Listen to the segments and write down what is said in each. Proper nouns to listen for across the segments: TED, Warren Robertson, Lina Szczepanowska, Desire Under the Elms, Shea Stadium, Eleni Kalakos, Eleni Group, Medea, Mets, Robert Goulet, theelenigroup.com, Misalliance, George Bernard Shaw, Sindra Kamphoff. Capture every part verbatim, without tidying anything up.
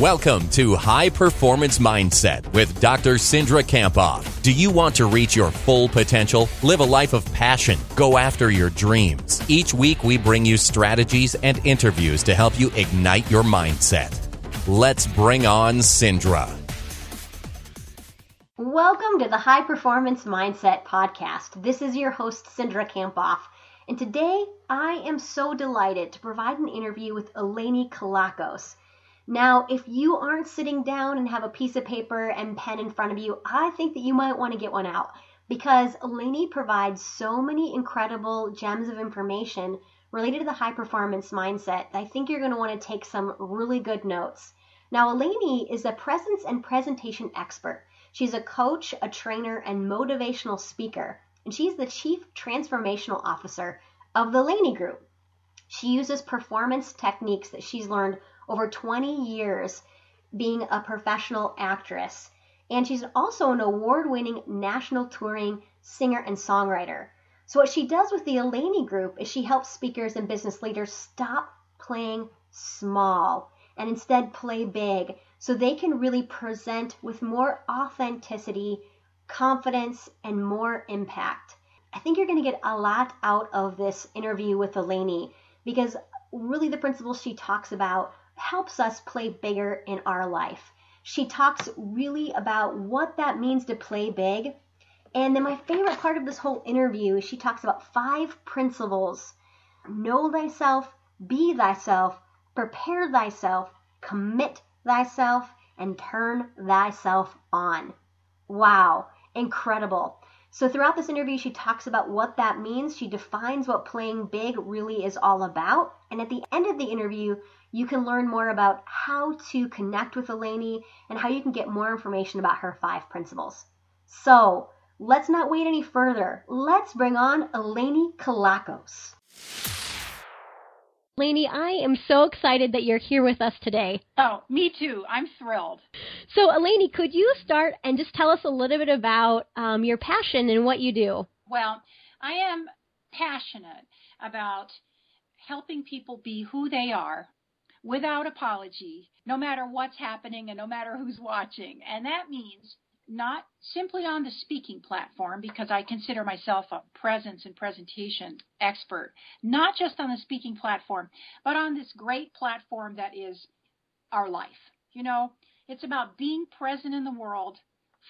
Welcome to High Performance Mindset with Doctor Sindra Kamphoff. Do you want to reach your full potential? Live a life of passion. Go after your dreams. Each week we bring you strategies and interviews to help you ignite your mindset. Let's bring on Sindra. Welcome to the High Performance Mindset Podcast. This is your host, Sindra Kamphoff. And today I am so delighted to provide an interview with Eleni Group. Now, if you aren't sitting down and have a piece of paper and pen in front of you, I think that you might want to get one out because Eleni provides so many incredible gems of information related to the high performance mindset. I think you're going to want to take some really good notes. Now, Eleni is a presence and presentation expert. She's a coach, a trainer, and motivational speaker, and she's the Chief Transformational Officer of the Eleni Group. She uses performance techniques that she's learned over twenty years being a professional actress. And she's also an award-winning national touring singer and songwriter. So what she does with the Eleni Group is she helps speakers and business leaders stop playing small and instead play big so they can really present with more authenticity, confidence, and more impact. I think you're going to get a lot out of this interview with Eleni because really the principles she talks about helps us play bigger in our life. She talks really about what that means to play big. And then my favorite part of this whole interview is she talks about five principles: know thyself, be thyself, prepare thyself, commit thyself, and turn thyself on. Wow, incredible. So throughout this interview, she talks about what that means. She defines what playing big really is all about. And at the end of the interview, you can learn more about how to connect with Eleni and how you can get more information about her five principles. So let's not wait any further. Let's bring on Eleni Group. Eleni, I am so excited that you're here with us today. Oh, me too. I'm thrilled. So, Eleni, could you start and just tell us a little bit about um, your passion and what you do? Well, I am passionate about helping people be who they are without apology, no matter what's happening and no matter who's watching. And that means not simply on the speaking platform, because I consider myself a presence and presentation expert, not just on the speaking platform, but on this great platform that is our life. You know, it's about being present in the world,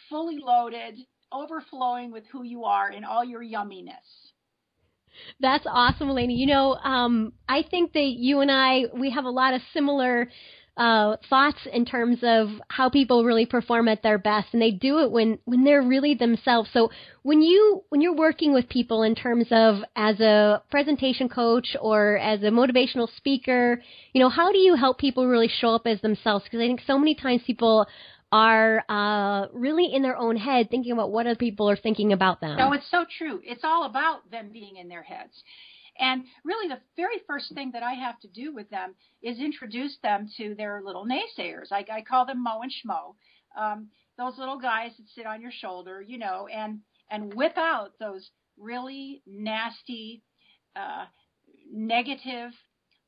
fully loaded, overflowing with who you are and all your yumminess. That's awesome, Eleni. You know, um, I think that you and I, we have a lot of similar Uh, thoughts in terms of how people really perform at their best, and they do it when, when they're really themselves. So when you when you're working with people in terms of as a presentation coach or as a motivational speaker, you know, how do you help people really show up as themselves? Because I think so many times people are uh, really in their own head thinking about what other people are thinking about them. No, it's so true. It's all about them being in their heads. And really the very first thing that I have to do with them is introduce them to their little naysayers. I, I call them Mo and Schmo, um, those little guys that sit on your shoulder, you know, and, and whip out those really nasty, uh, negative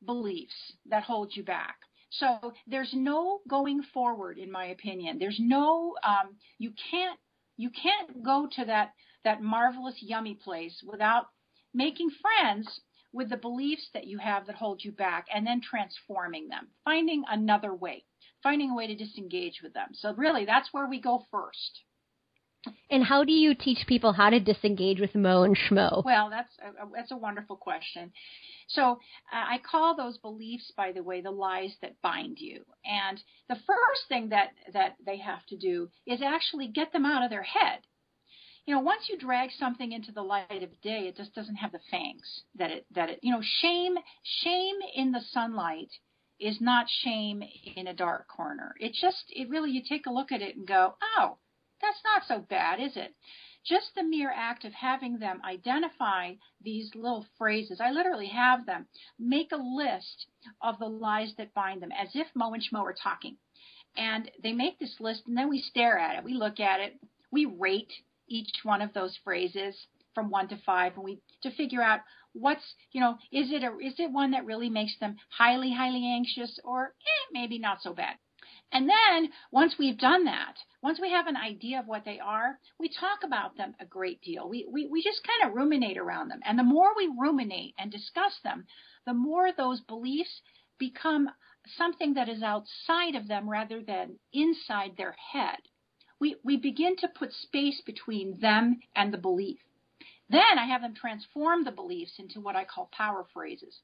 beliefs that hold you back. So there's no going forward, in my opinion. There's no, um, you can't, you can't go to that, that marvelous yummy place without making friends with the beliefs that you have that hold you back, and then transforming them, finding another way, finding a way to disengage with them. So really, that's where we go first. And how do you teach people how to disengage with Mo and Schmo? Well, that's a, that's a wonderful question. So uh, I call those beliefs, by the way, the lies that bind you. And the first thing that, that they have to do is actually get them out of their head. You know, once you drag something into the light of day, it just doesn't have the fangs that it, that it, you know, shame, shame in the sunlight is not shame in a dark corner. It just, it really, you take a look at it and go, oh, that's not so bad, is it? Just the mere act of having them identify these little phrases, I literally have them make a list of the lies that bind them as if Mo and Schmo are talking. And they make this list and then we stare at it. We look at it. We rate each one of those phrases from one to five, and we to figure out what's, you know, is it a, is it one that really makes them highly, highly anxious, or eh, maybe not so bad. And then once we've done that, once we have an idea of what they are, we talk about them a great deal. We, we, we just kind of ruminate around them. And the more we ruminate and discuss them, the more those beliefs become something that is outside of them rather than inside their head. We, we begin to put space between them and the belief. Then I have them transform the beliefs into what I call power phrases,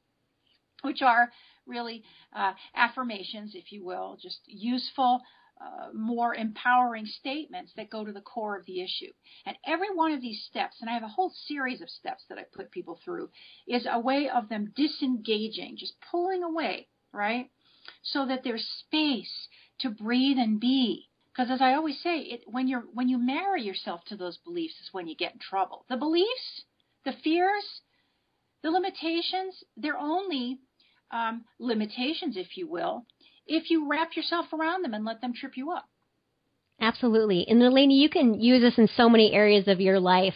which are really uh, affirmations, if you will, just useful, uh, more empowering statements that go to the core of the issue. And every one of these steps, and I have a whole series of steps that I put people through, is a way of them disengaging, just pulling away, right, so that there's space to breathe and be. Because as I always say, it, when, you're, when you marry yourself to those beliefs is when you get in trouble. The beliefs, the fears, the limitations, they're only um, limitations, if you will, if you wrap yourself around them and let them trip you up. Absolutely. And Eleni, you can use this in so many areas of your life.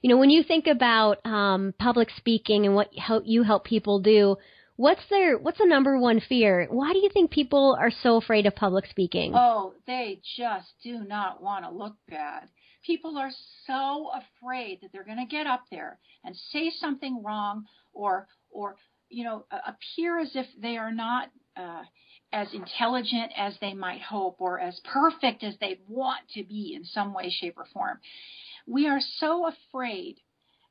You know, when you think about um, public speaking and what how you help people do, What's their, what's the number one fear? Why do you think people are so afraid of public speaking? Oh, they just do not want to look bad. People are so afraid that they're going to get up there and say something wrong or, or, you know, appear as if they are not uh, as intelligent as they might hope or as perfect as they want to be in some way, shape, or form. We are so afraid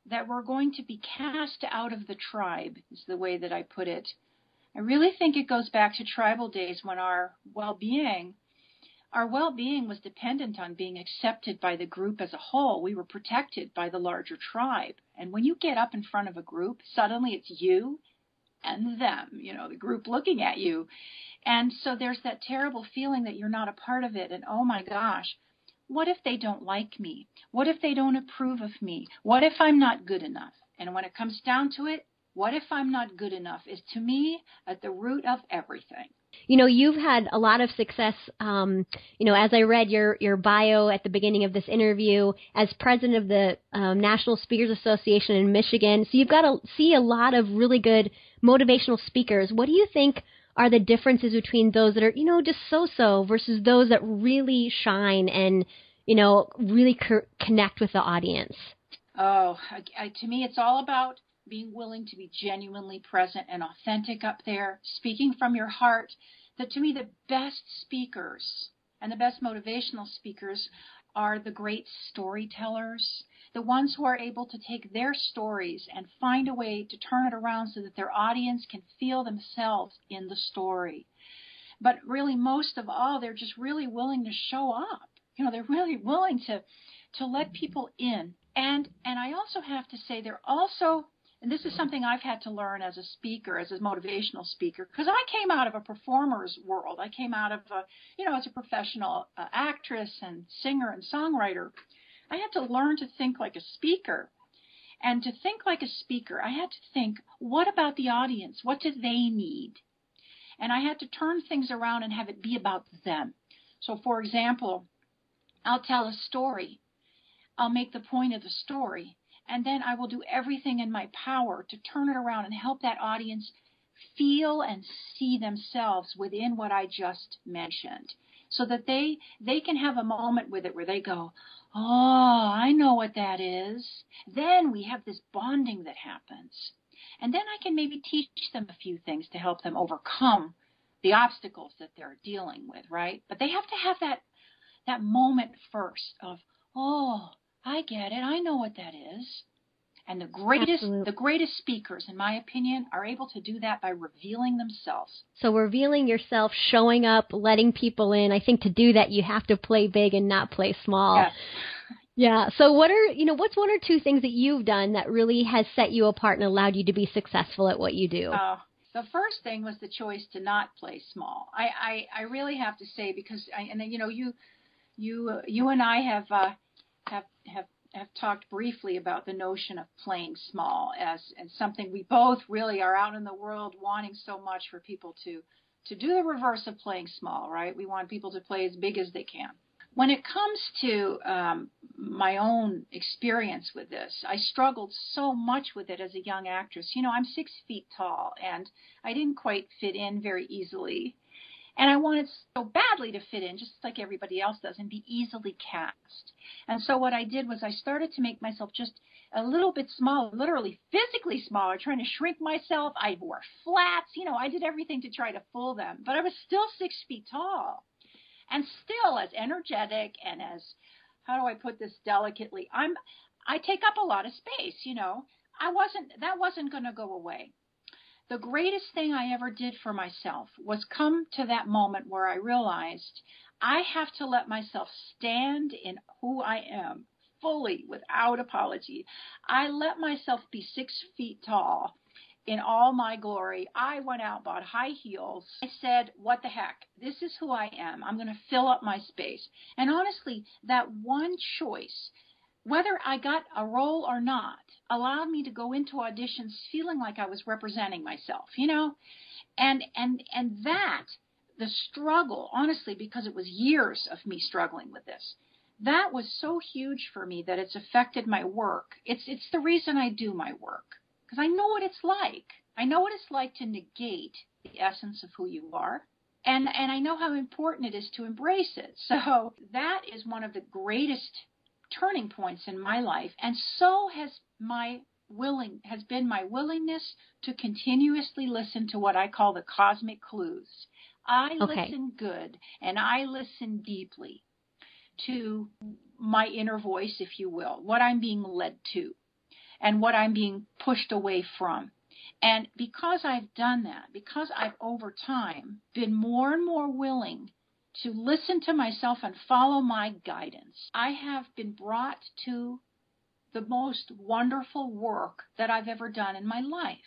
that we're going to be cast out of the tribe, is the way that I put it. I really think it goes back to tribal days when our well-being, our well-being was dependent on being accepted by the group as a whole. We were protected by the larger tribe. And when you get up in front of a group, suddenly it's you and them, you know, the group looking at you. And so there's that terrible feeling that you're not a part of it. And oh my gosh, what if they don't like me? What if they don't approve of me? What if I'm not good enough? And when it comes down to it, what if I'm not good enough is to me at the root of everything. You know, you've had a lot of success, um, you know, as I read your, your bio at the beginning of this interview as president of the um, National Speakers Association in Michigan. So you've got to see a lot of really good motivational speakers. What do you think are the differences between those that are, you know, just so-so versus those that really shine and, you know, really co- connect with the audience? Oh, I, I, to me, it's all about being willing to be genuinely present and authentic up there, speaking from your heart. That to me, the best speakers and the best motivational speakers are the great storytellers, the ones who are able to take their stories and find a way to turn it around so that their audience can feel themselves in the story. But really, most of all, they're just really willing to show up. You know, they're really willing to, to let people in. And, and I also have to say they're also, and this is something I've had to learn as a speaker, as a motivational speaker, because I came out of a performer's world. I came out of a, you know, as a professional uh, actress and singer and songwriter. I had to learn to think like a speaker. And to think like a speaker, I had to think, what about the audience? What do they need? And I had to turn things around and have it be about them. So, for example, I'll tell a story. I'll make the point of the story. And then I will do everything in my power to turn it around and help that audience feel and see themselves within what I just mentioned, so that they they can have a moment with it where they go, oh, I know what that is. Then we have this bonding that happens. And then I can maybe teach them a few things to help them overcome the obstacles that they're dealing with, right? But they have to have that that moment first of, oh, I get it. I know what that is. And the greatest Absolutely. the greatest speakers, in my opinion, are able to do that by revealing themselves. So revealing yourself, showing up, letting people in. I think to do that, you have to play big and not play small. Yes. Yeah. So what are, you know, what's one or two things that you've done that really has set you apart and allowed you to be successful at what you do? Uh, the first thing was the choice to not play small. I, I, I really have to say, because, I, and then, you know, you, you, you and I have, uh, have, have, have talked briefly about the notion of playing small as, as something we both really are out in the world wanting so much for people to, to do the reverse of playing small, right? We want people to play as big as they can. When it comes to um, my own experience with this, I struggled so much with it as a young actress. You know, I'm six feet tall, and I didn't quite fit in very easily. And I wanted so badly to fit in, just like everybody else does, and be easily cast. And so what I did was I started to make myself just a little bit smaller, literally physically smaller, trying to shrink myself. I wore flats. You know, I did everything to try to fool them. But I was still six feet tall and still as energetic and as, how do I put this delicately? I'm, I take up a lot of space, you know. I wasn't, that wasn't going to go away. The greatest thing I ever did for myself was come to that moment where I realized I have to let myself stand in who I am fully without apology. I let myself be six feet tall in all my glory. I went out, bought high heels. I said, what the heck? This is who I am. I'm going to fill up my space. And honestly, that one choice, whether I got a role or not, allowed me to go into auditions feeling like I was representing myself, you know, and and and that, the struggle, honestly, because it was years of me struggling with this, that was so huge for me that it's affected my work. It's it's the reason I do my work, because I know what it's like. I know what it's like to negate the essence of who you are. And, and I know how important it is to embrace it. So that is one of the greatest turning points in my life, and so has my willing has been my willingness to continuously listen to what I call the cosmic clues. I okay. listen good, and I listen deeply to my inner voice, if you will, what I'm being led to and what I'm being pushed away from. And because I've done that, because I've over time been more and more willing to listen to myself and follow my guidance, I have been brought to the most wonderful work that I've ever done in my life.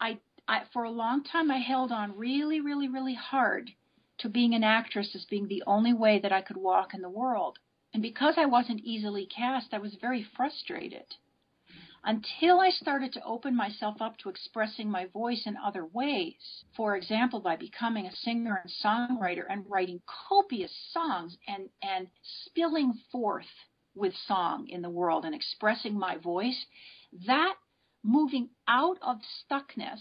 I, I for a long time, I held on really, really, really hard to being an actress as being the only way that I could walk in the world. And because I wasn't easily cast, I was very frustrated until I started to open myself up to expressing my voice in other ways. For example, by becoming a singer and songwriter and writing copious songs and, and spilling forth with song in the world and expressing my voice, that moving out of stuckness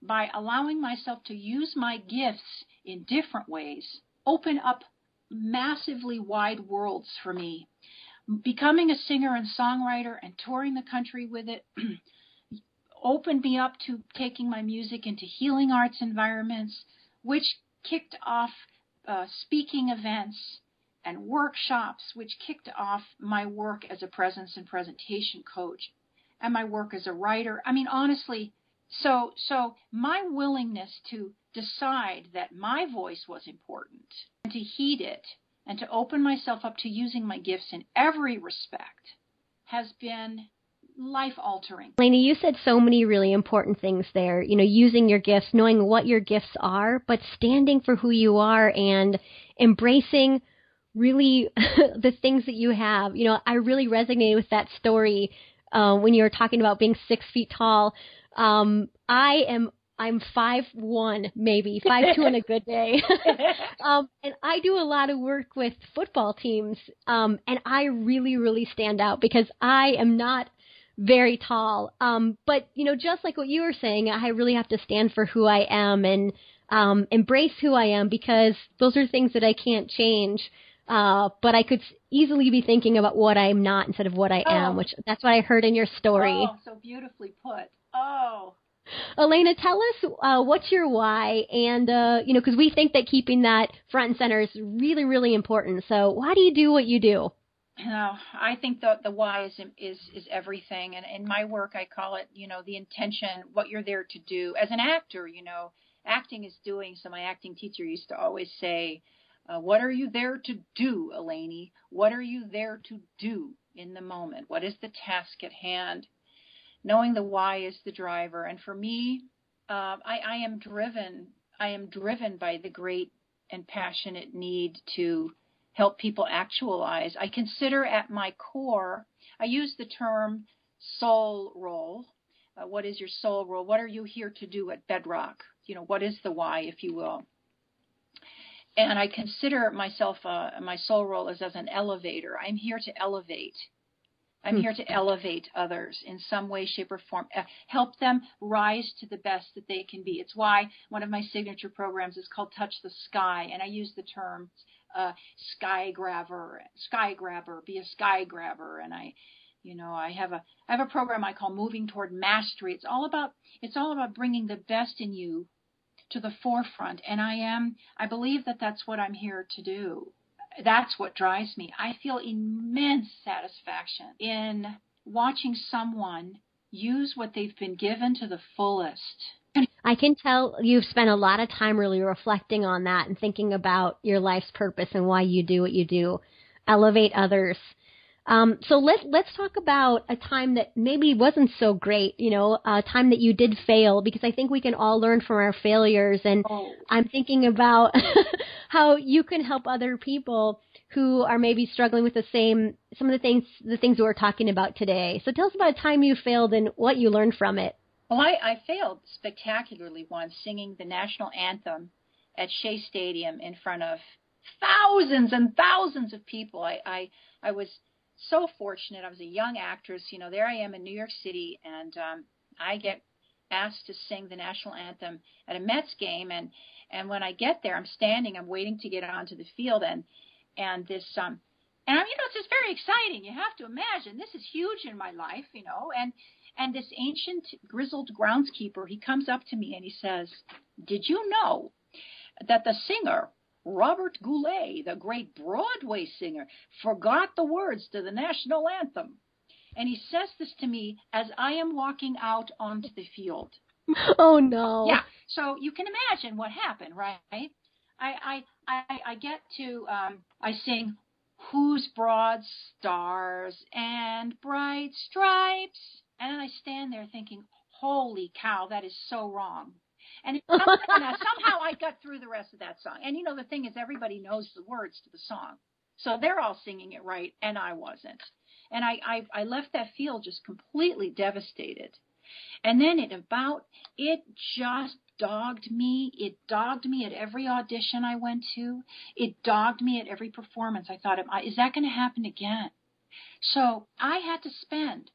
by allowing myself to use my gifts in different ways, open up massively wide worlds for me. Becoming a singer and songwriter and touring the country with it opened me up to taking my music into healing arts environments, which kicked off uh, speaking events and workshops, which kicked off my work as a presence and presentation coach and my work as a writer. I mean, honestly, so so my willingness to decide that my voice was important and to heed it, and to open myself up to using my gifts in every respect, has been life-altering. Eleni, you said so many really important things there, you know, using your gifts, knowing what your gifts are, but standing for who you are and embracing really the things that you have. You know, I really resonated with that story uh, when you were talking about being six feet tall. Um, I am I'm five one, maybe, five two on a good day. um, and I do a lot of work with football teams, um, and I really, really stand out because I am not very tall. Um, but, you know, just like what you were saying, I really have to stand for who I am and um, embrace who I am, because those are things that I can't change. Uh, but I could easily be thinking about what I'm not instead of what I am, oh. which that's what I heard in your story. Oh, so beautifully put. Oh, Eleni, tell us uh, what's your why, and, uh, you know, because we think that keeping that front and center is really, really important. So why do you do what you do? You know, I think the, the why is, is, is everything. And in my work, I call it, you know, the intention, what you're there to do. As an actor, you know, acting is doing. So my acting teacher used to always say, uh, what are you there to do, Eleni? What are you there to do in the moment? What is the task at hand? Knowing the why is the driver. And for me, uh, I, I am driven. I am driven by the great and passionate need to help people actualize. I consider at my core, I use the term soul role. Uh, what is your soul role? What are you here to do at bedrock? You know, what is the why, if you will? And I consider myself, uh, my soul role is as an elevator. I'm here to elevate I'm here to elevate others in some way, shape, or form, help them rise to the best that they can be. It's why one of my signature programs is called Touch the Sky, and I use the term uh, sky grabber, sky grabber, be a sky grabber. And I, you know, I have a I have a program I call Moving Toward Mastery. It's all about it's all about bringing the best in you to the forefront, and I am I believe that that's what I'm here to do. That's what drives me. I feel immense satisfaction in watching someone use what they've been given to the fullest. I can tell you've spent a lot of time really reflecting on that and thinking about your life's purpose and why you do what you do, elevate others. Um, so let, let's talk about a time that maybe wasn't so great, you know, a time that you did fail, because I think we can all learn from our failures. And oh. I'm thinking about how you can help other people who are maybe struggling with the same, some of the things, the things we're talking about today. So tell us about a time you failed and what you learned from it. Well, I, I failed spectacularly once singing the national anthem at Shea Stadium in front of thousands and thousands of people. I, I, I was so fortunate. I was a young actress. You know, there I am in New York City, and um, I get asked to sing the national anthem at a Mets game. And, and when I get there, I'm standing, I'm waiting to get onto the field. And, and this, um, and I'm, you know, it's just very exciting. You have to imagine, this is huge in my life, you know, and, and this ancient grizzled groundskeeper, he comes up to me and he says, "Did you know that the singer Robert Goulet, the great Broadway singer, forgot the words to the national anthem?" And he says this to me as I am walking out onto the field. Oh, no. Yeah. So you can imagine what happened, right? I I, I, I get to, um, I sing, "Whose broad stars and bright stripes." And I stand there thinking, holy cow, that is so wrong. And somehow I got through the rest of that song. And, you know, the thing is, everybody knows the words to the song. So they're all singing it right, and I wasn't. And I, I, I left that field just completely devastated. And then it about, it just dogged me. It dogged me at every audition I went to. It dogged me at every performance. I thought, is that going to happen again? So I had to spend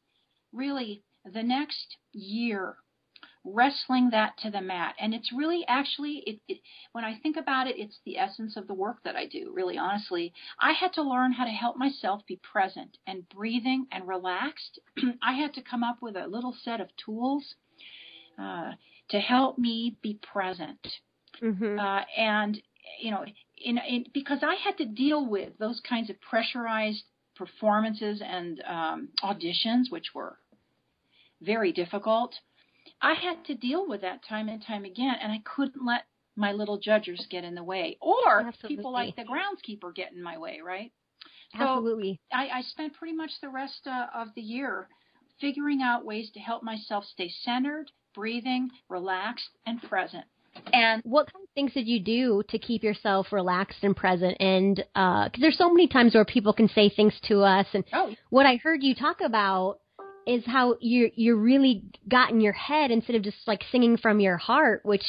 really the next year wrestling that to the mat. And it's really actually, it, it, when I think about it, it's the essence of the work that I do, really honestly. I had to learn how to help myself be present and breathing and relaxed. I had to come up with a little set of tools uh, to help me be present. Mm-hmm. Uh, and, you know, in, in, because I had to deal with those kinds of pressurized performances and um, auditions, which were very difficult. I had to deal with that time and time again, and I couldn't let my little judgers get in the way, or Absolutely. People like the groundskeeper get in my way, right? Absolutely. So I, I spent pretty much the rest uh, of the year figuring out ways to help myself stay centered, breathing, relaxed, and present. And what kind of things did you do to keep yourself relaxed and present? And because uh, there's so many times where people can say things to us, and oh. what I heard you talk about is how you you really got in your head instead of just like singing from your heart, which,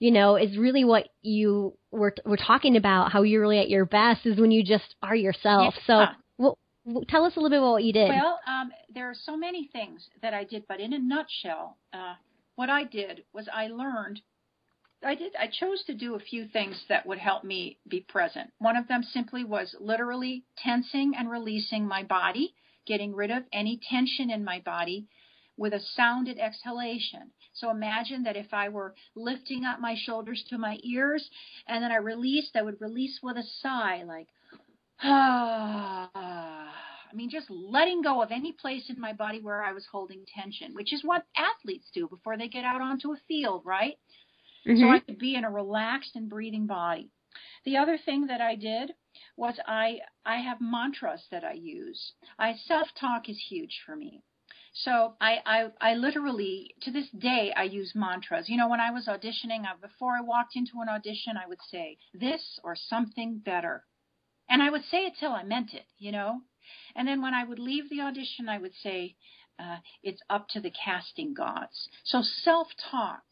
you know, is really what you were were talking about, how you're really at your best is when you just are yourself. Yeah. So well, tell us a little bit about what you did. Well, um, there are so many things that I did, but in a nutshell, uh, what I did was I learned, I did I chose to do a few things that would help me be present. One of them simply was literally tensing and releasing my body, getting rid of any tension in my body with a sounded exhalation. So imagine that if I were lifting up my shoulders to my ears and then I released, I would release with a sigh, like, ah. I mean, just letting go of any place in my body where I was holding tension, which is what athletes do before they get out onto a field, right? Mm-hmm. So I could be in a relaxed and breathing body. The other thing that I did was I I have mantras that I use. I self-talk is huge for me. So I, I I literally, to this day, I use mantras. You know, when I was auditioning, I, before I walked into an audition, I would say, this or something better. And I would say it till I meant it, you know. And then when I would leave the audition, I would say, uh, it's up to the casting gods. So self-talk.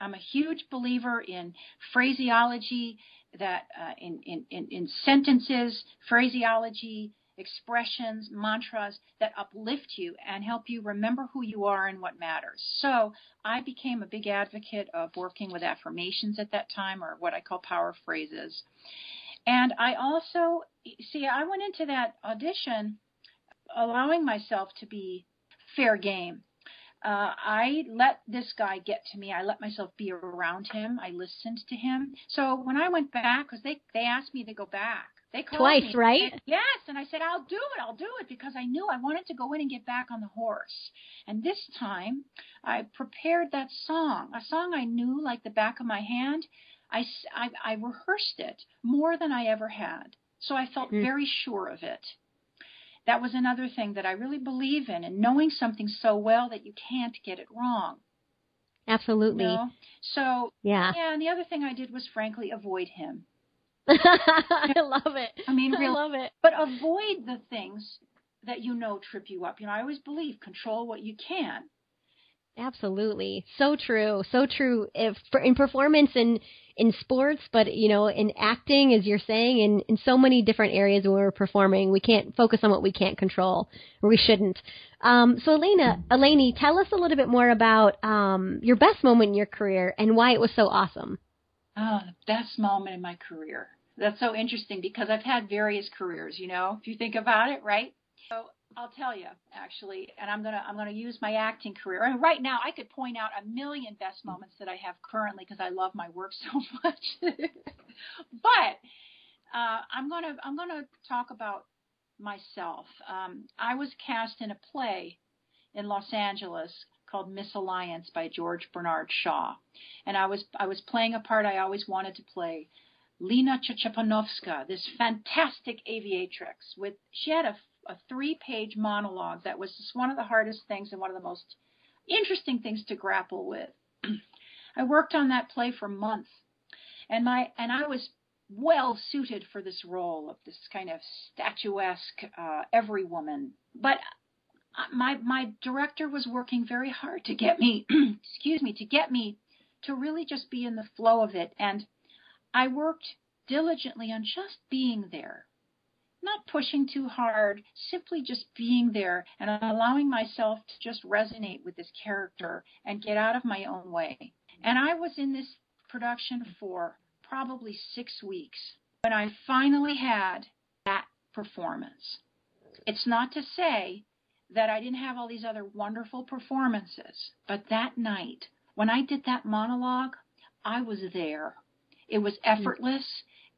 I'm a huge believer in phraseology, that uh, in, in, in sentences, phraseology, expressions, mantras that uplift you and help you remember who you are and what matters. So I became a big advocate of working with affirmations at that time, or what I call power phrases. And I also, see, I went into that audition allowing myself to be fair game. Uh, I let this guy get to me. I let myself be around him. I listened to him. So when I went back, because they, they asked me to go back. They called Twice, me. right? Said, yes, and I said, I'll do it, I'll do it, because I knew I wanted to go in and get back on the horse. And this time, I prepared that song, a song I knew like the back of my hand. I, I, I rehearsed it more than I ever had, so I felt mm-hmm. very sure of it. That was another thing that I really believe in, and knowing something so well that you can't get it wrong. Absolutely. You know? So, yeah. yeah, and the other thing I did was, frankly, avoid him. I love it. I mean, really, I love it. But avoid the things that you know trip you up. You know, I always believe control what you can. Absolutely. So true. So true if, in performance and in sports, but, you know, in acting, as you're saying, in, in so many different areas when we're performing, we can't focus on what we can't control, or we shouldn't. Um, so, Elena, Eleni, tell us a little bit more about um, your best moment in your career and why it was so awesome. Oh, the best moment in my career. That's so interesting because I've had various careers, you know, if you think about it, right? So I'll tell you, actually, and I'm going to I'm going to use my acting career. And right now I could point out a million best moments that I have currently because I love my work so much. But uh, I'm going to I'm going to talk about myself. Um, I was cast in a play in Los Angeles called Misalliance by George Bernard Shaw. And I was I was playing a part I always wanted to play, Lina Szczepanowska, this fantastic aviatrix. With She had a, a three-page monologue that was just one of the hardest things and one of the most interesting things to grapple with. I worked on that play for months, and my and I was well suited for this role of this kind of statuesque uh, every woman. But My my director was working very hard to get me, excuse me, to get me to really just be in the flow of it. And I worked diligently on just being there, not pushing too hard, simply just being there and allowing myself to just resonate with this character and get out of my own way. And I was in this production for probably six weeks when I finally had that performance. It's not to say that I didn't have all these other wonderful performances. But that night, when I did that monologue, I was there. It was effortless,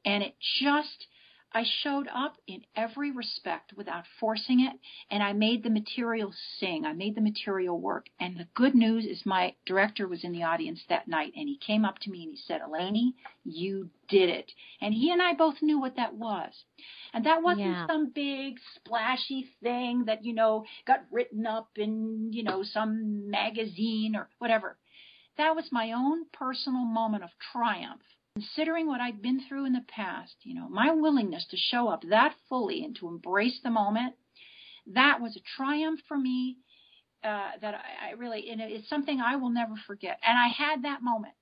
and it just, I showed up in every respect without forcing it, and I made the material sing. I made the material work. And the good news is my director was in the audience that night, and he came up to me and he said, Eleni, you did it. And he and I both knew what that was. And that wasn't yeah. some big splashy thing that, you know, got written up in, you know, some magazine or whatever. That was my own personal moment of triumph. Considering what I'd been through in the past, you know, my willingness to show up that fully and to embrace the moment, that was a triumph for me uh, that I, I really, and it's something I will never forget. And I had that moment.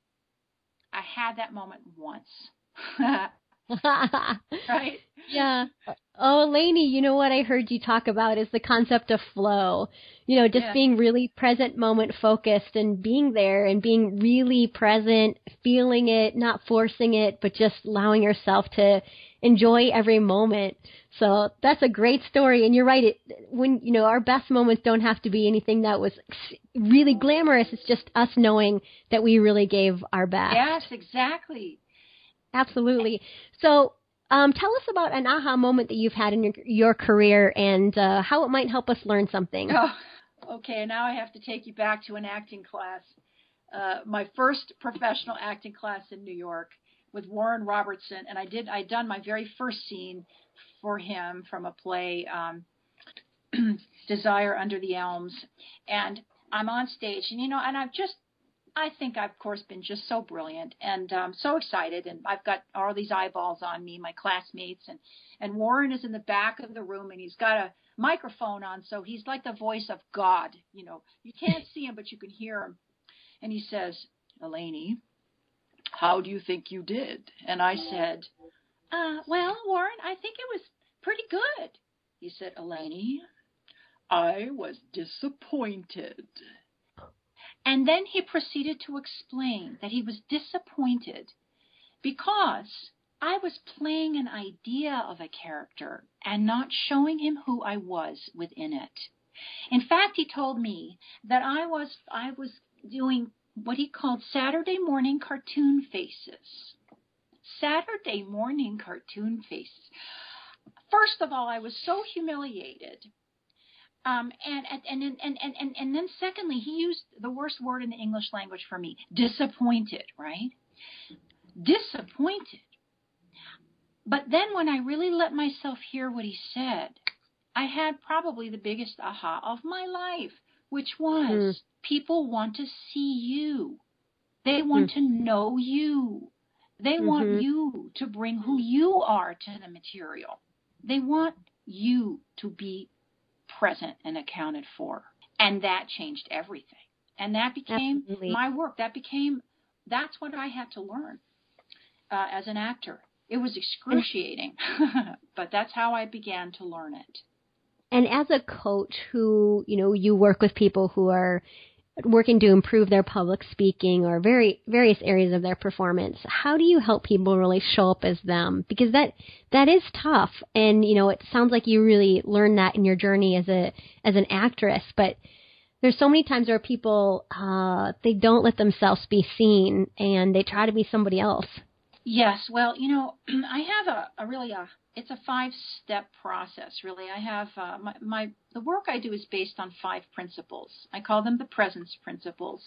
I had that moment once. Right? Yeah. Oh, Eleni, you know what I heard you talk about is the concept of flow. You know, just yeah. being really present moment focused and being there and being really present, feeling it, not forcing it, but just allowing yourself to enjoy every moment. So that's a great story. And you're right. It, when, you know, our best moments don't have to be anything that was really glamorous. It's just us knowing that we really gave our best. Yes, exactly. Absolutely. So um, tell us about an aha moment that you've had in your, your career and uh, how it might help us learn something. Oh, okay, now I have to take you back to an acting class, uh, my first professional acting class in New York with Warren Robertson. And I did, I done my very first scene for him from a play, um, Desire Under the Elms. And I'm on stage and, you know, and I've just, I think I've, of course, been just so brilliant and um, so excited, and I've got all these eyeballs on me, my classmates, and, and Warren is in the back of the room, and he's got a microphone on, so he's like the voice of God, you know. You can't see him, but you can hear him. And he says, Eleni, how do you think you did? And I said, uh, well, Warren, I think it was pretty good. He said, Eleni, I was disappointed. And then he proceeded to explain that he was disappointed because I was playing an idea of a character and not showing him who I was within it. In fact, he told me that I was I was doing what he called Saturday morning cartoon faces. Saturday morning cartoon faces. First of all, I was so humiliated. Um, and, and, and, and, and, and, and then secondly, he used the worst word in the English language for me, disappointed, right? Disappointed. But then when I really let myself hear what he said, I had probably the biggest aha of my life, which was mm. people want to see you. They want mm. to know you. They mm-hmm. want you to bring who you are to the material. They want you to be present and accounted for. And that changed everything. And that became Absolutely. my work. That became, that's what I had to learn uh, as an actor. It was excruciating, but that's how I began to learn it. And as a coach who, you know, you work with people who are working to improve their public speaking or very various areas of their performance, how do you help people really show up as them? Because that that is tough. And, you know, it sounds like you really learned that in your journey as a as an actress. But there's so many times where people, uh, they don't let themselves be seen and they try to be somebody else. Yes. Well, you know, I have a, a really a it's a five-step process, really. I have uh, my, my the work I do is based on five principles. I call them the presence principles.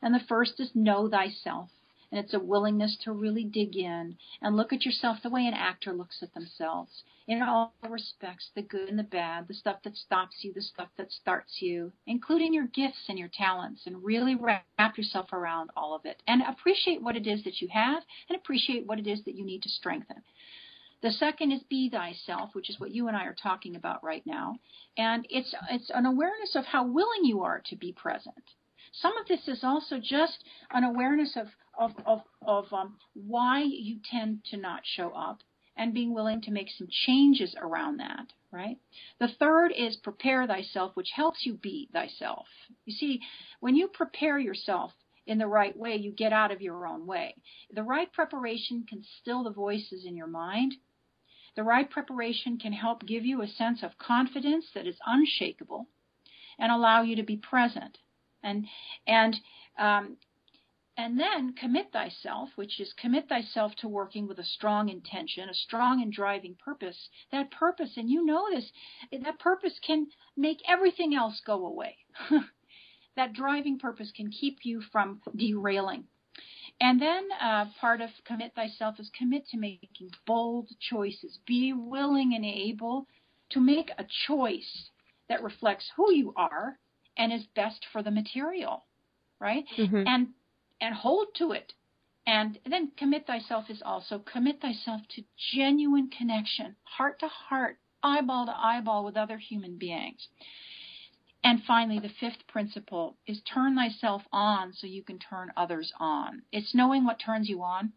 And the first is know thyself. And it's a willingness to really dig in and look at yourself the way an actor looks at themselves in all respects, the good and the bad, the stuff that stops you, the stuff that starts you, including your gifts and your talents, and really wrap yourself around all of it and appreciate what it is that you have and appreciate what it is that you need to strengthen. The second is be thyself, which is what you and I are talking about right now. And it's it's an awareness of how willing you are to be present. Some of this is also just an awareness of of of, of um, why you tend to not show up and being willing to make some changes around that, right? The third is prepare thyself, which helps you be thyself. You see, when you prepare yourself in the right way, you get out of your own way. The right preparation can still the voices in your mind. The right preparation can help give you a sense of confidence that is unshakable and allow you to be present. And and um, and then commit thyself, which is commit thyself to working with a strong intention, a strong and driving purpose. That purpose, and you know this, that purpose can make everything else go away. That driving purpose can keep you from derailing. And then uh, part of commit thyself is commit to making bold choices. Be willing and able to make a choice that reflects who you are and is best for the material, right? Mm-hmm. And and hold to it. And then commit thyself is also commit thyself to genuine connection, heart to heart, eyeball to eyeball with other human beings. And finally, the fifth principle is turn thyself on so you can turn others on. It's knowing what turns you on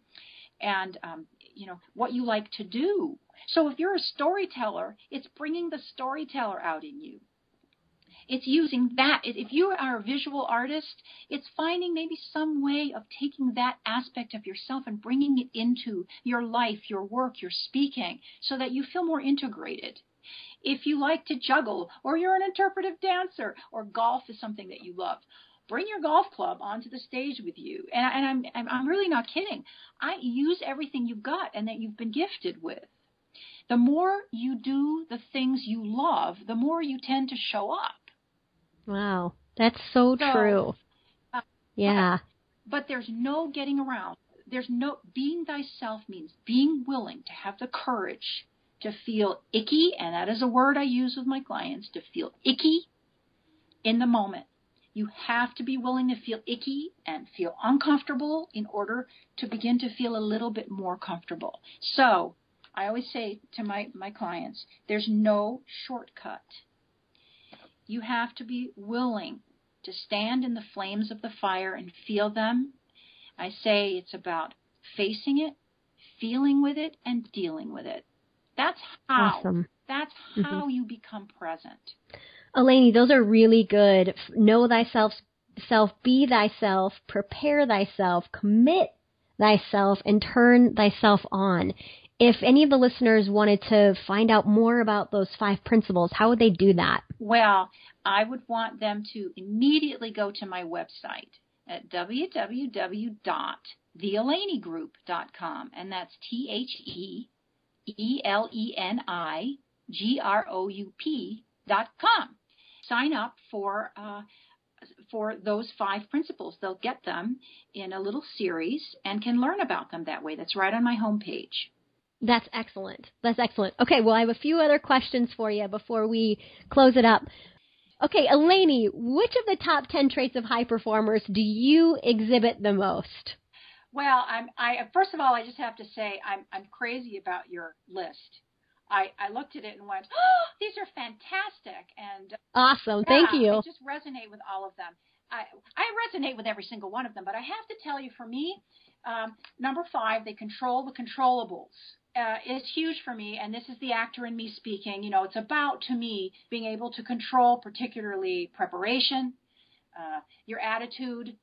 and, um, you know, what you like to do. So if you're a storyteller, it's bringing the storyteller out in you. It's using that. If you are a visual artist, it's finding maybe some way of taking that aspect of yourself and bringing it into your life, your work, your speaking, so that you feel more integrated. If you like to juggle, or you're an interpretive dancer, or golf is something that you love, bring your golf club onto the stage with you. And, and I'm, I'm, I'm really not kidding. I use everything you've got and that you've been gifted with. The more you do the things you love, the more you tend to show up. Wow, that's so, so true. Uh, yeah. But, but there's no getting around. There's no being thyself means being willing to have the courage to feel icky, and that is a word I use with my clients, to feel icky in the moment. You have to be willing to feel icky and feel uncomfortable in order to begin to feel a little bit more comfortable. So I always say to my, my clients, there's no shortcut. You have to be willing to stand in the flames of the fire and feel them. I say it's about facing it, feeling with it, and dealing with it. That's how. Awesome. That's how mm-hmm. you become present. Eleni, those are really good. Know thyself, self, be thyself, prepare thyself, commit thyself, and turn thyself on. If any of the listeners wanted to find out more about those five principles, how would they do that? Well, I would want them to immediately go to my website at w w w dot the eleni group dot com, and that's T H E E L E N I G R O U P dot com. Sign up for uh, for those five principles. They'll get them in a little series and can learn about them that way. That's right on my homepage. That's excellent. That's excellent. Okay, well, I have a few other questions for you before we close it up. Okay, Eleni, which of the top ten traits of high performers do you exhibit the most? Well, I'm, I first of all, I just have to say I'm, I'm crazy about your list. I, I looked at it and went, oh, these are fantastic. And awesome. Yeah, thank you. I just resonate with all of them. I, I resonate with every single one of them, but I have to tell you, for me, um, number five, they control the controllables. Uh, it's huge for me, and this is the actor in me speaking. You know, it's about, to me, being able to control particularly preparation, uh, your attitude,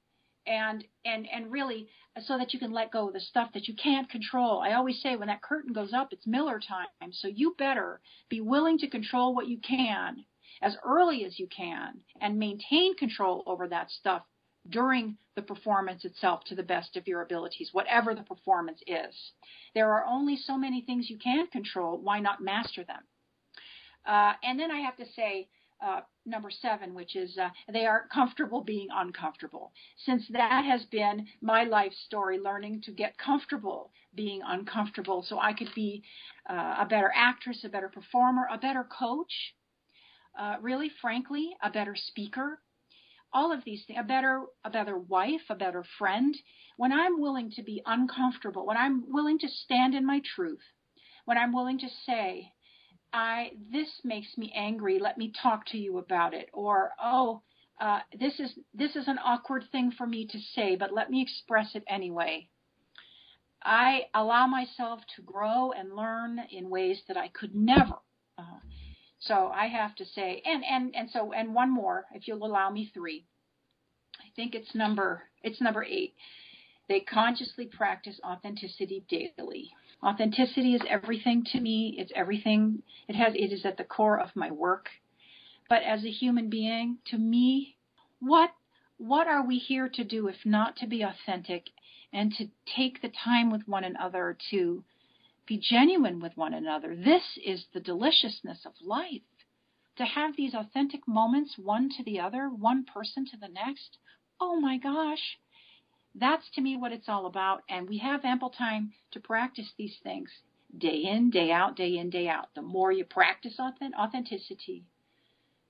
and and and really so that you can let go of the stuff that you can't control. I always say when that curtain goes up, it's Miller time, so you better be willing to control what you can as early as you can and maintain control over that stuff during the performance itself to the best of your abilities, whatever the performance is. There are only so many things you can control. Why not master them? Uh, and then I have to say uh, number seven, which is uh, they are comfortable being uncomfortable. Since that has been my life story, learning to get comfortable being uncomfortable so I could be uh, a better actress, a better performer, a better coach, uh, really, frankly, a better speaker. All of these things, a better, a better wife, a better friend. When I'm willing to be uncomfortable, when I'm willing to stand in my truth, when I'm willing to say, "I this makes me angry, let me talk to you about it," or "Oh, uh, this is this is an awkward thing for me to say, but let me express it anyway." I allow myself to grow and learn in ways that I could never. Uh, So I have to say, and, and, and so, and one more, if you'll allow me three, I think it's number, it's number eight. They consciously practice authenticity daily. Authenticity is everything to me. It's everything. It has, it is at the core of my work. But as a human being, to me, what, what are we here to do if not to be authentic and to take the time with one another to be genuine with one another? This is the deliciousness of life. To have these authentic moments, one to the other, one person to the next. Oh my gosh. That's to me what it's all about. And we have ample time to practice these things day in, day out, day in, day out. The more you practice authentic, authenticity,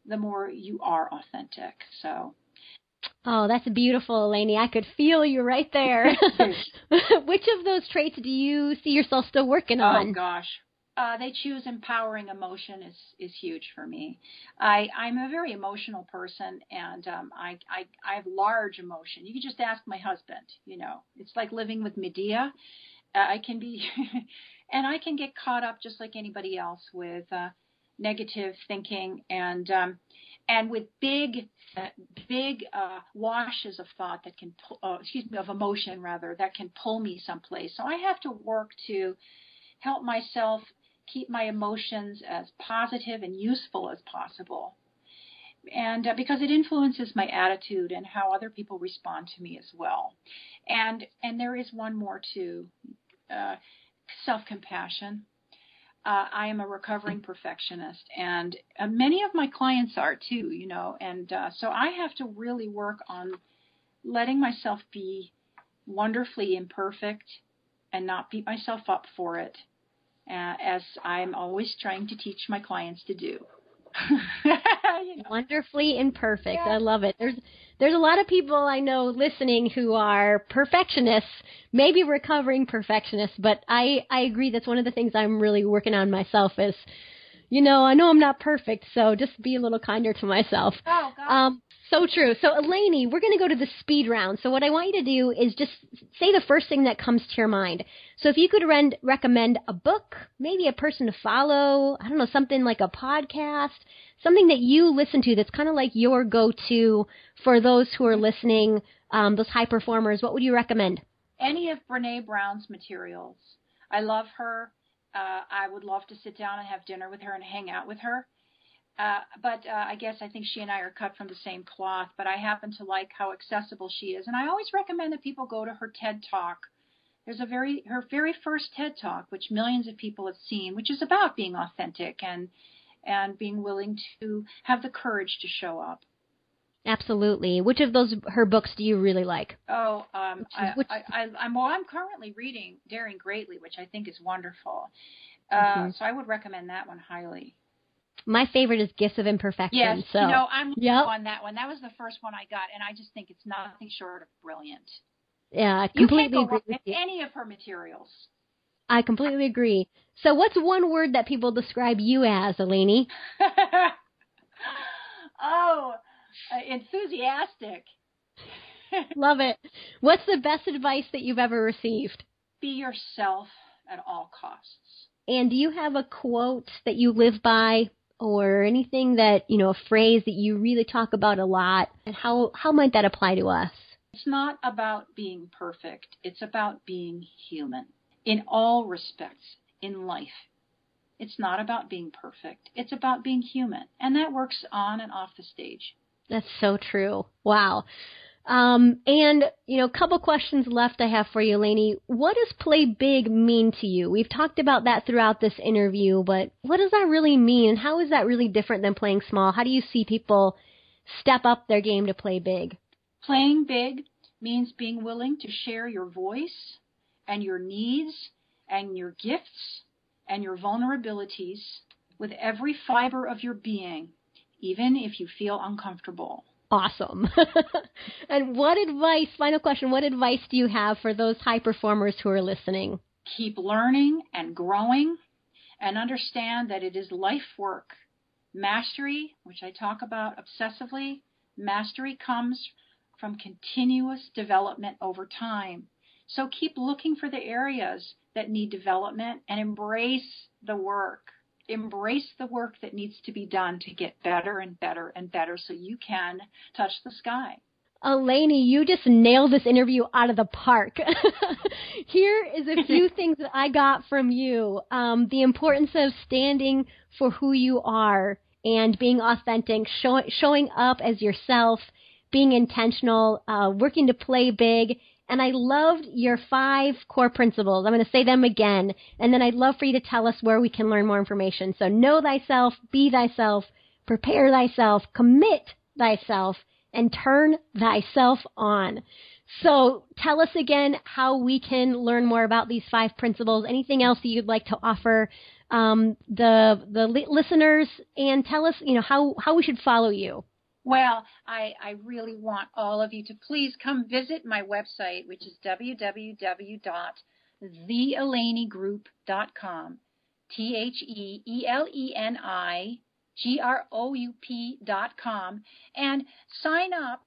the more you are authentic. So. Oh, that's beautiful, Eleni. I could feel you right there. Which of those traits do you see yourself still working on? Oh, gosh. Uh, they choose empowering emotion is, is huge for me. I, I'm a very emotional person, and um, I, I, I have large emotion. You can just ask my husband, you know. It's like living with Medea. Uh, I can be – and I can get caught up just like anybody else with uh, negative thinking and um, – and with big, big uh, washes of thought that can, pull, uh, excuse me, of emotion rather, that can pull me someplace. So I have to work to help myself keep my emotions as positive and useful as possible, and uh, because it influences my attitude and how other people respond to me as well. And and there is one more too, uh, self-compassion. Uh, I am a recovering perfectionist, and uh, many of my clients are too, you know, and uh, so I have to really work on letting myself be wonderfully imperfect and not beat myself up for it, uh, as I'm always trying to teach my clients to do. You know. Wonderfully imperfect. Yeah. I love it. There's there's a lot of people I know listening who are perfectionists, maybe recovering perfectionists, but I, I agree that's one of the things I'm really working on myself is, you know, I know I'm not perfect, so just be a little kinder to myself. Oh, God. Um, So true. So, Eleni, we're going to go to the speed round. So what I want you to do is just say the first thing that comes to your mind. So if you could re- recommend a book, maybe a person to follow, I don't know, something like a podcast, something that you listen to that's kind of like your go-to for those who are listening, um, those high performers, what would you recommend? Any of Brene Brown's materials. I love her. Uh, I would love to sit down and have dinner with her and hang out with her. Uh, but uh, I guess I think she and I are cut from the same cloth, but I happen to like how accessible she is. And I always recommend that people go to her TED Talk. There's a very her very first TED Talk, which millions of people have seen, which is about being authentic and and being willing to have the courage to show up. Absolutely. Which of those her books do you really like? Oh, um, which is, which... I, I, I, I'm well. I'm currently reading Daring Greatly, which I think is wonderful. Uh, mm-hmm. So I would recommend that one highly. My favorite is Gifts of Imperfection. Yes, so. you know, I'm yep. on that one. That was the first one I got, and I just think it's nothing short of brilliant. Yeah, I completely you can't go agree with you. Any of her materials. I completely agree. So what's one word that people describe you as, Eleni? oh, uh, enthusiastic. Love it. What's the best advice that you've ever received? Be yourself at all costs. And do you have a quote that you live by? Or anything that, you know, a phrase that you really talk about a lot, and how, how might that apply to us? It's not about being perfect. It's about being human in all respects in life. It's not about being perfect. It's about being human. And that works on and off the stage. That's so true. Wow. Um, and, you know, a couple questions left I have for you, Eleni. What does play big mean to you? We've talked about that throughout this interview, but what does that really mean? And how is that really different than playing small? How do you see people step up their game to play big? Playing big means being willing to share your voice and your needs and your gifts and your vulnerabilities with every fiber of your being, even if you feel uncomfortable. Awesome. And what advice, final question, what advice do you have for those high performers who are listening? Keep learning and growing, and understand that it is life work. Mastery, which I talk about obsessively, mastery comes from continuous development over time. So keep looking for the areas that need development and embrace the work. Embrace the work that needs to be done to get better and better and better so you can touch the sky. Eleni, you just nailed this interview out of the park. Here is a few things that I got from you. Um, the importance of standing for who you are and being authentic, show, showing up as yourself, being intentional, uh, working to play big. And I loved your five core principles. I'm going to say them again. And then I'd love for you to tell us where we can learn more information. So know thyself, be thyself, prepare thyself, commit thyself, and turn thyself on. So tell us again how we can learn more about these five principles. Anything else that you'd like to offer um, the the listeners? And tell us, you know, how, how we should follow you. Well, I, I really want all of you to please come visit my website, which is w w w dot the eleni group dot com, T H E E L E N I G R O U P dot com, and sign up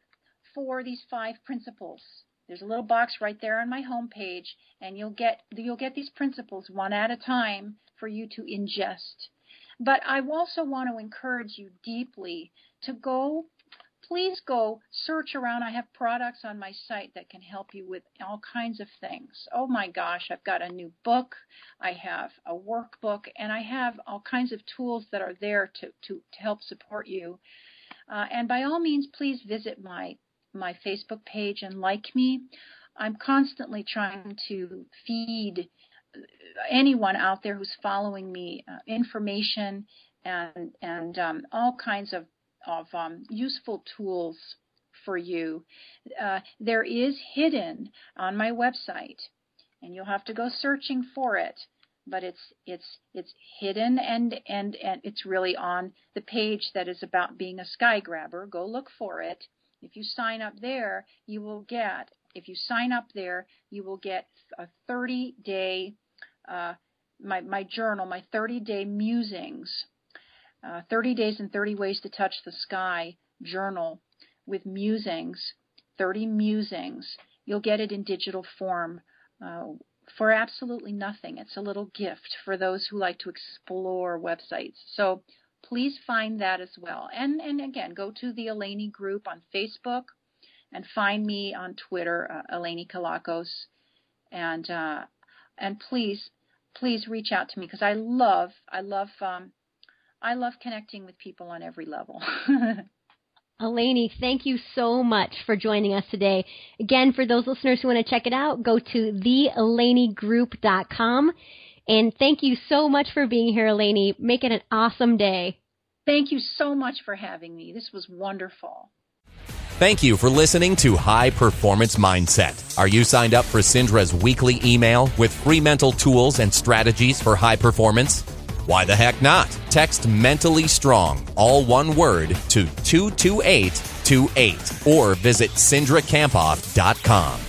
for these five principles. There's a little box right there on my homepage, and you'll get you'll get these principles one at a time for you to ingest. But I also want to encourage you deeply to go, please go search around. I have products on my site that can help you with all kinds of things. Oh, my gosh, I've got a new book. I have a workbook, and I have all kinds of tools that are there to, to, to help support you. Uh, and by all means, please visit my, my Facebook page and like me. I'm constantly trying to feed anyone out there who's following me uh, information and and um, all kinds of, of um, useful tools for you. Uh, there is hidden on my website, and you'll have to go searching for it, but it's it's it's hidden and, and, and it's really on the page that is about being a sky grabber. Go look for it. If you sign up there, you will get, if you sign up there, you will get a thirty-day Uh, my, my journal, my thirty-day musings, uh, thirty days and thirty ways to touch the sky journal, with musings, thirty musings. You'll get it in digital form uh, for absolutely nothing. It's a little gift for those who like to explore websites. So please find that as well. And, and again, go to the Eleni Group on Facebook and find me on Twitter, uh, Eleni Kalakos. And, uh, and please, please reach out to me because I love, I love, um, I love connecting with people on every level. Eleni, thank you so much for joining us today. Again, for those listeners who want to check it out, go to the eleni group dot com. And thank you so much for being here, Eleni. Make it an awesome day. Thank you so much for having me. This was wonderful. Thank you for listening to High Performance Mindset. Are you signed up for Sindra's weekly email with free mental tools and strategies for high performance? Why the heck not? Text Mentally Strong, all one word, to two two eight two eight or visit Sindra Kamphoff dot com.